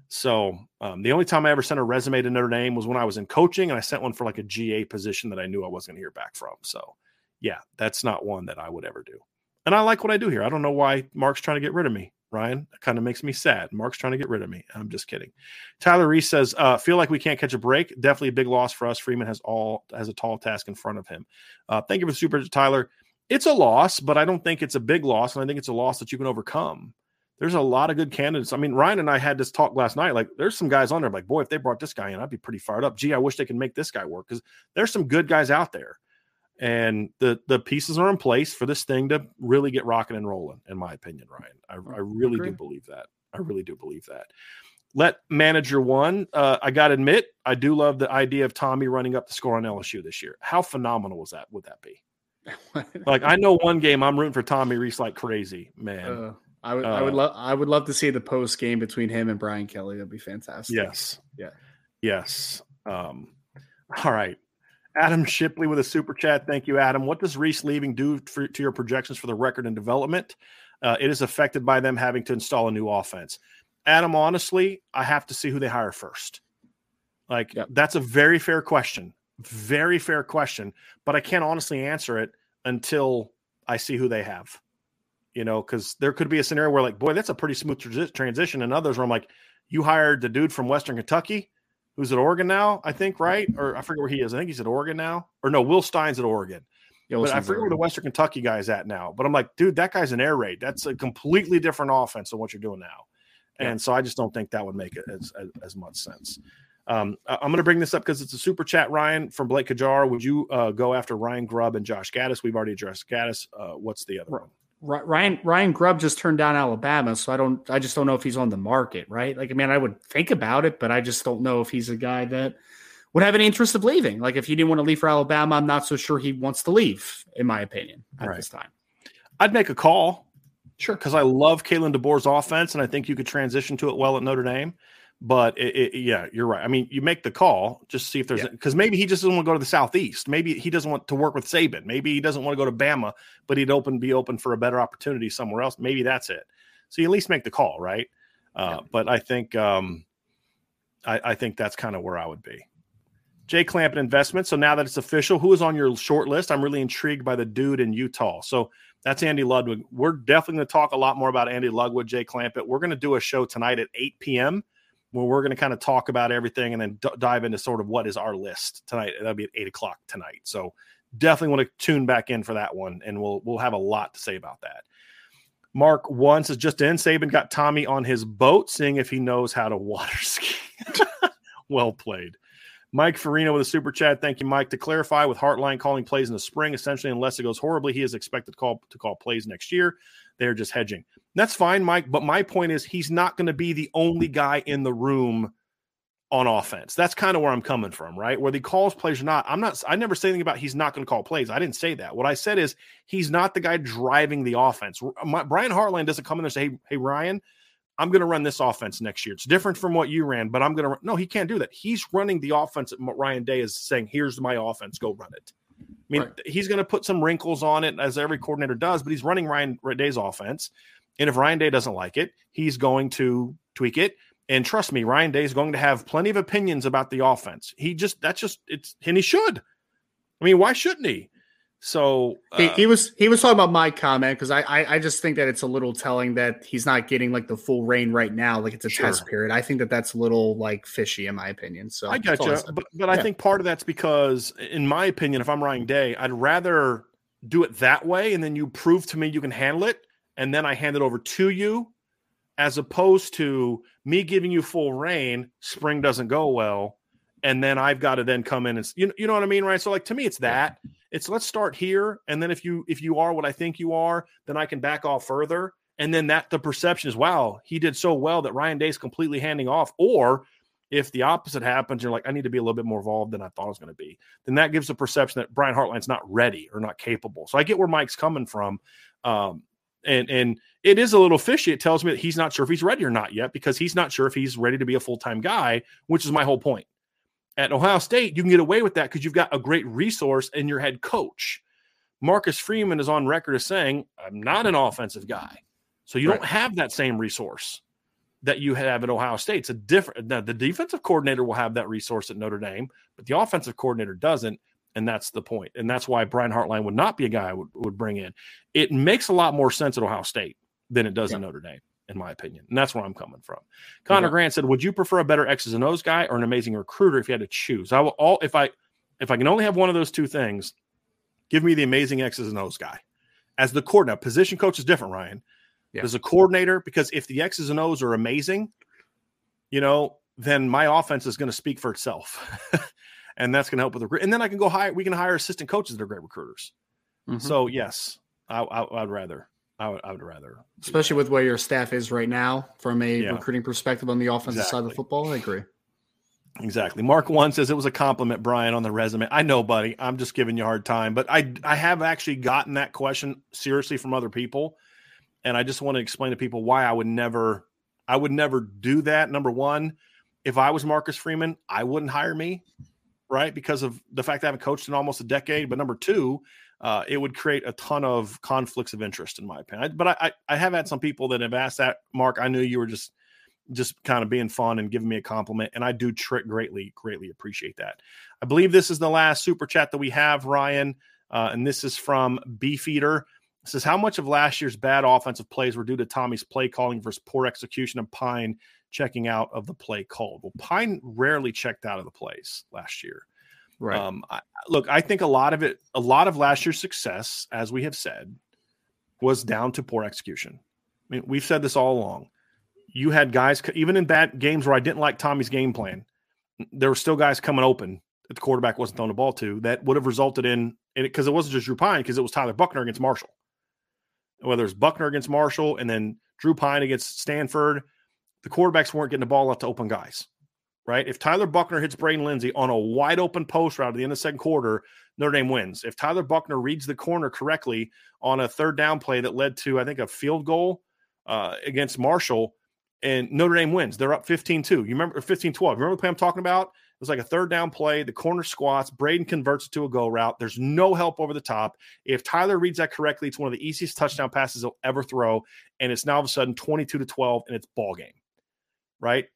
So the only time I ever sent a resume to Notre Dame was when I was in coaching, and I sent one for like a GA position that I knew I wasn't going to hear back from. So, yeah, that's not one that I would ever do. And I like what I do here. I don't know why Mark's trying to get rid of me, Ryan. That kind of makes me sad. Mark's trying to get rid of me. I'm just kidding. Tyler Reese says, feel like we can't catch a break. Definitely a big loss for us. Freeman has a tall task in front of him. Thank you for the super, Tyler. It's a loss, but I don't think it's a big loss, and I think it's a loss that you can overcome. There's a lot of good candidates. I mean, Ryan and I had this talk last night. Like, there's some guys on there. I'm like, boy, if they brought this guy in, I'd be pretty fired up. Gee, I wish they could make this guy work, because there's some good guys out there. And the pieces are in place for this thing to really get rocking and rolling, in my opinion, Ryan. I really do believe that. I really do believe that. Let manager one. I got to admit, I do love the idea of Tommy running up the score on LSU this year. How phenomenal was that? Would that be? Like, I know one game I'm rooting for Tommy Reese like crazy, man. I would love to see the post game between him and Brian Kelly. That'd be fantastic. Yes. Yeah. Yes. All right. Adam Shipley with a super chat. Thank you, Adam. What does Reese leaving do to your projections for the record and development? It is affected by them having to install a new offense. Adam, honestly, I have to see who they hire first. That's a very fair question. Very fair question. But I can't honestly answer it until I see who they have. Because there could be a scenario where, like, boy, that's a pretty smooth transition. And others where I'm like, you hired the dude from Western Kentucky, who's at Oregon now, I think, right? Or I forget where he is. I think he's at Oregon now. Or no, Will Stein's at Oregon. Yeah, but I forget where the Western Kentucky guy is at now. But I'm like, dude, that guy's an air raid. That's a completely different offense than what you're doing now. Yeah. And so I just don't think that would make it as much sense. I'm going to bring this up because it's a super chat, Ryan, from Blake Kajar. Would you go after Ryan Grubb and Josh Gattis? We've already addressed Gattis. What's the other one? Ryan Grubb just turned down Alabama, so I just don't know if he's on the market, right? Like, I mean, I would think about it, but I just don't know if he's a guy that would have any interest of leaving. Like, if he didn't want to leave for Alabama, I'm not so sure he wants to leave, in my opinion, at this time. I'd make a call, sure, because I love Kalen DeBoer's offense, and I think you could transition to it well at Notre Dame. But you're right. I mean, you make the call, just see if there's, because maybe he just doesn't want to go to the Southeast. Maybe he doesn't want to work with Saban. Maybe he doesn't want to go to Bama, but he'd be open for a better opportunity somewhere else. Maybe that's it. So you at least make the call, right? But I think I think that's kind of where I would be. Jay Clampett Investments. So now that it's official, who is on your short list? I'm really intrigued by the dude in Utah. So that's Andy Ludwig. We're definitely going to talk a lot more about Andy Ludwig, Jay Clampett. We're going to do a show tonight at 8 p.m. where we're going to kind of talk about everything and then dive into sort of what is our list tonight. That'll be at 8 o'clock tonight. So definitely want to tune back in for that one, and we'll have a lot to say about that. Mark One says, just in, Saban got Tommy on his boat, seeing if he knows how to water ski. Well played. Mike Farina with a super chat. Thank you, Mike. To clarify, with Heartline calling plays in the spring, essentially, unless it goes horribly, he is expected to call plays next year. They're just hedging. That's fine, Mike, but my point is he's not going to be the only guy in the room on offense. That's kind of where I'm coming from, right? Whether he calls plays or not, I never say anything about he's not going to call plays. I didn't say that. What I said is he's not the guy driving the offense. Brian Heartline doesn't come in and say, hey, Ryan, I'm going to run this offense next year. It's different from what you ran, but I'm going to run. No, he can't do that. He's running the offense that Ryan Day is saying, here's my offense, go run it. I mean, right. He's going to put some wrinkles on it, as every coordinator does, but he's running Ryan Day's offense. And if Ryan Day doesn't like it, he's going to tweak it. And trust me, Ryan Day is going to have plenty of opinions about the offense. And he should. I mean, why shouldn't he? So he was talking about my comment because I just think that it's a little telling that he's not getting like the full reign right now. Like it's a test period. I think that's a little like fishy in my opinion. So I gotcha. But I think part of that's because in my opinion, if I'm Ryan Day, I'd rather do it that way. And then you prove to me you can handle it. And then I hand it over to you as opposed to me giving you full reign. Spring doesn't go well. And then I've got to then come in and you know what I mean, right? So like to me, it's that it's let's start here, and then if you are what I think you are, then I can back off further, and then that the perception is wow, he did so well that Ryan Day's completely handing off. Or if the opposite happens, you're like I need to be a little bit more involved than I thought I was going to be. Then that gives the perception that Brian Hartline's not ready or not capable. So I get where Mike's coming from, and it is a little fishy. It tells me that he's not sure if he's ready or not yet because he's not sure if he's ready to be a full-time guy, which is my whole point. At Ohio State, you can get away with that because you've got a great resource in your head coach. Marcus Freeman is on record as saying, I'm not an offensive guy. So you don't have that same resource that you have at Ohio State. It's a different. Now, the defensive coordinator will have that resource at Notre Dame, but the offensive coordinator doesn't, and that's the point. And that's why Brian Hartline would not be a guy I would bring in. It makes a lot more sense at Ohio State than it does at Notre Dame, in my opinion. And that's where I'm coming from. Connor Grant said, would you prefer a better X's and O's guy or an amazing recruiter if you had to choose? If I can only have one of those two things, give me the amazing X's and O's guy. As the coordinator, position coach is different, Ryan. Yeah. As a coordinator, because if the X's and O's are amazing, then my offense is going to speak for itself. And that's going to help with the recruit. And then I can hire assistant coaches that are great recruiters. Mm-hmm. So yes, I would rather. Especially with where your staff is right now from a recruiting perspective on the offensive side of the football. I agree. Exactly. Mark One says it was a compliment, Brian, on the resume. I know, buddy. I'm just giving you a hard time. But I have actually gotten that question seriously from other people. And I just want to explain to people why I would never do that. Number one, if I was Marcus Freeman, I wouldn't hire me, right? Because of the fact that I haven't coached in almost a decade. But number two, it would create a ton of conflicts of interest, in my opinion. But I have had some people that have asked that, Mark. I knew you were just kind of being fun and giving me a compliment, and I do greatly appreciate that. I believe this is the last super chat that we have, Ryan, and this is from Beefeater. It says, how much of last year's bad offensive plays were due to Tommy's play calling versus poor execution of Pine checking out of the play called? Well, Pine rarely checked out of the plays last year. Right. I think a lot of last year's success, as we have said, was down to poor execution. I mean, we've said this all along. You had guys, even in bad games where I didn't like Tommy's game plan, there were still guys coming open that the quarterback wasn't throwing the ball to that would have resulted in it, because it wasn't just Drew Pine, because it was Tyler Buckner against Marshall. Whether it's Buckner against Marshall and then Drew Pine against Stanford, the quarterbacks weren't getting the ball out to open guys. Right? If Tyler Buckner hits Braden Lindsey on a wide open post route at the end of the second quarter, Notre Dame wins. If Tyler Buckner reads the corner correctly on a third down play that led to, I think, a field goal against Marshall, and Notre Dame wins. They're up 15-2. You remember 15-12. Remember the play I'm talking about? It was like a third down play. The corner squats. Braden converts it to a go route. There's no help over the top. If Tyler reads that correctly, it's one of the easiest touchdown passes he'll ever throw. And it's now all of a sudden 22-12, and it's ball game, right?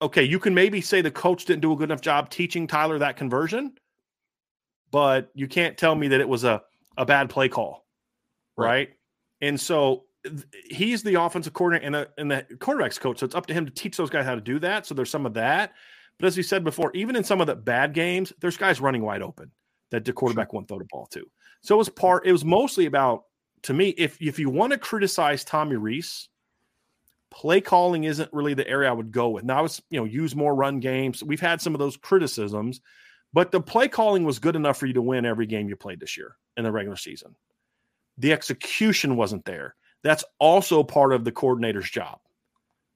Okay, you can maybe say the coach didn't do a good enough job teaching Tyler that conversion, but you can't tell me that it was a bad play call, right? And so he's the offensive coordinator and the quarterback's coach, so it's up to him to teach those guys how to do that. So there's some of that. But as we said before, even in some of the bad games, there's guys running wide open that the quarterback won't throw the ball to. So it was mostly about, to me, if you want to criticize Tommy Reese, play calling isn't really the area I would go with. Now, I was, use more run games. We've had some of those criticisms, but the play calling was good enough for you to win every game you played this year in the regular season. The execution wasn't there. That's also part of the coordinator's job.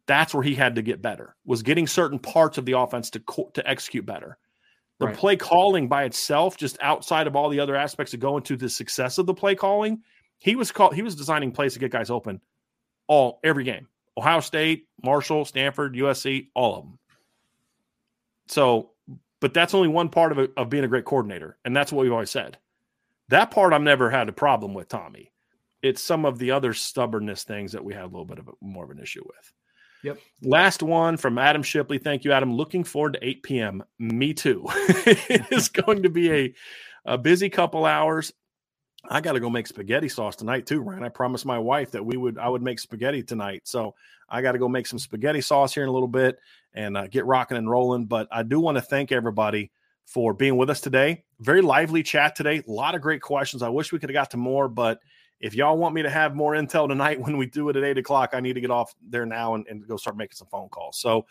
That's where he had to get better, was getting certain parts of the offense to execute better. The play calling by itself, just outside of all the other aspects that go into the success of the play calling, he was designing plays to get guys open every game. Ohio State, Marshall, Stanford, USC, all of them. So, but that's only one part of being a great coordinator, and that's what we've always said. That part I've never had a problem with, Tommy. It's some of the other stubbornness things that we have a little bit of more of an issue with. Yep. Last one from Adam Shipley. Thank you, Adam. Looking forward to 8 p.m. Me too. It's going to be a busy couple hours. I got to go make spaghetti sauce tonight too, Ryan. I promised my wife that I would make spaghetti tonight. So I got to go make some spaghetti sauce here in a little bit and get rocking and rolling. But I do want to thank everybody for being with us today. Very lively chat today. A lot of great questions. I wish we could have got to more, but if y'all want me to have more intel tonight when we do it at 8 o'clock, I need to get off there now and go start making some phone calls. So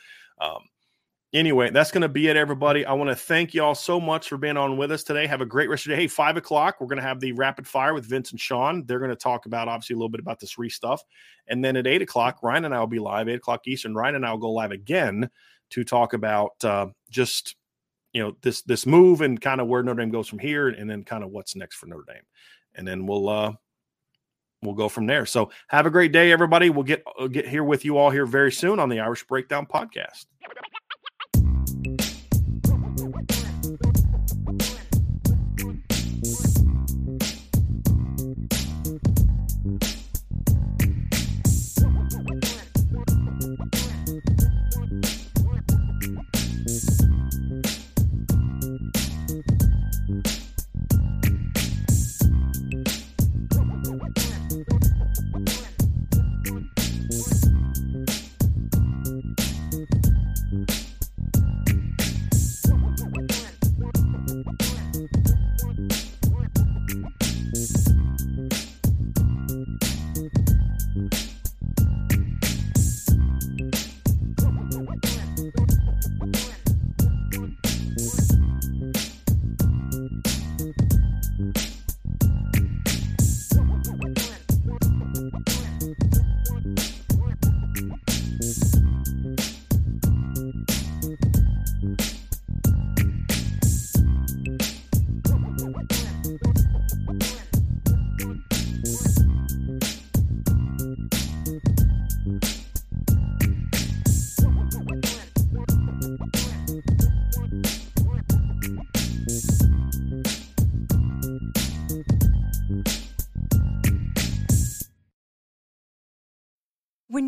anyway, that's going to be it, everybody. I want to thank y'all so much for being on with us today. Have a great rest of your day. Hey, 5 o'clock, we're going to have the rapid fire with Vince and Sean. They're going to talk about, obviously, a little bit about this Reese stuff. And then at 8 o'clock, Ryan and I will be live, 8 o'clock Eastern. Ryan and I will go live again to talk about just – this move and kind of where Notre Dame goes from here, and then kind of what's next for Notre Dame. And then we'll go from there. So have a great day, everybody. We'll get here with you all here very soon on the Irish Breakdown Podcast. When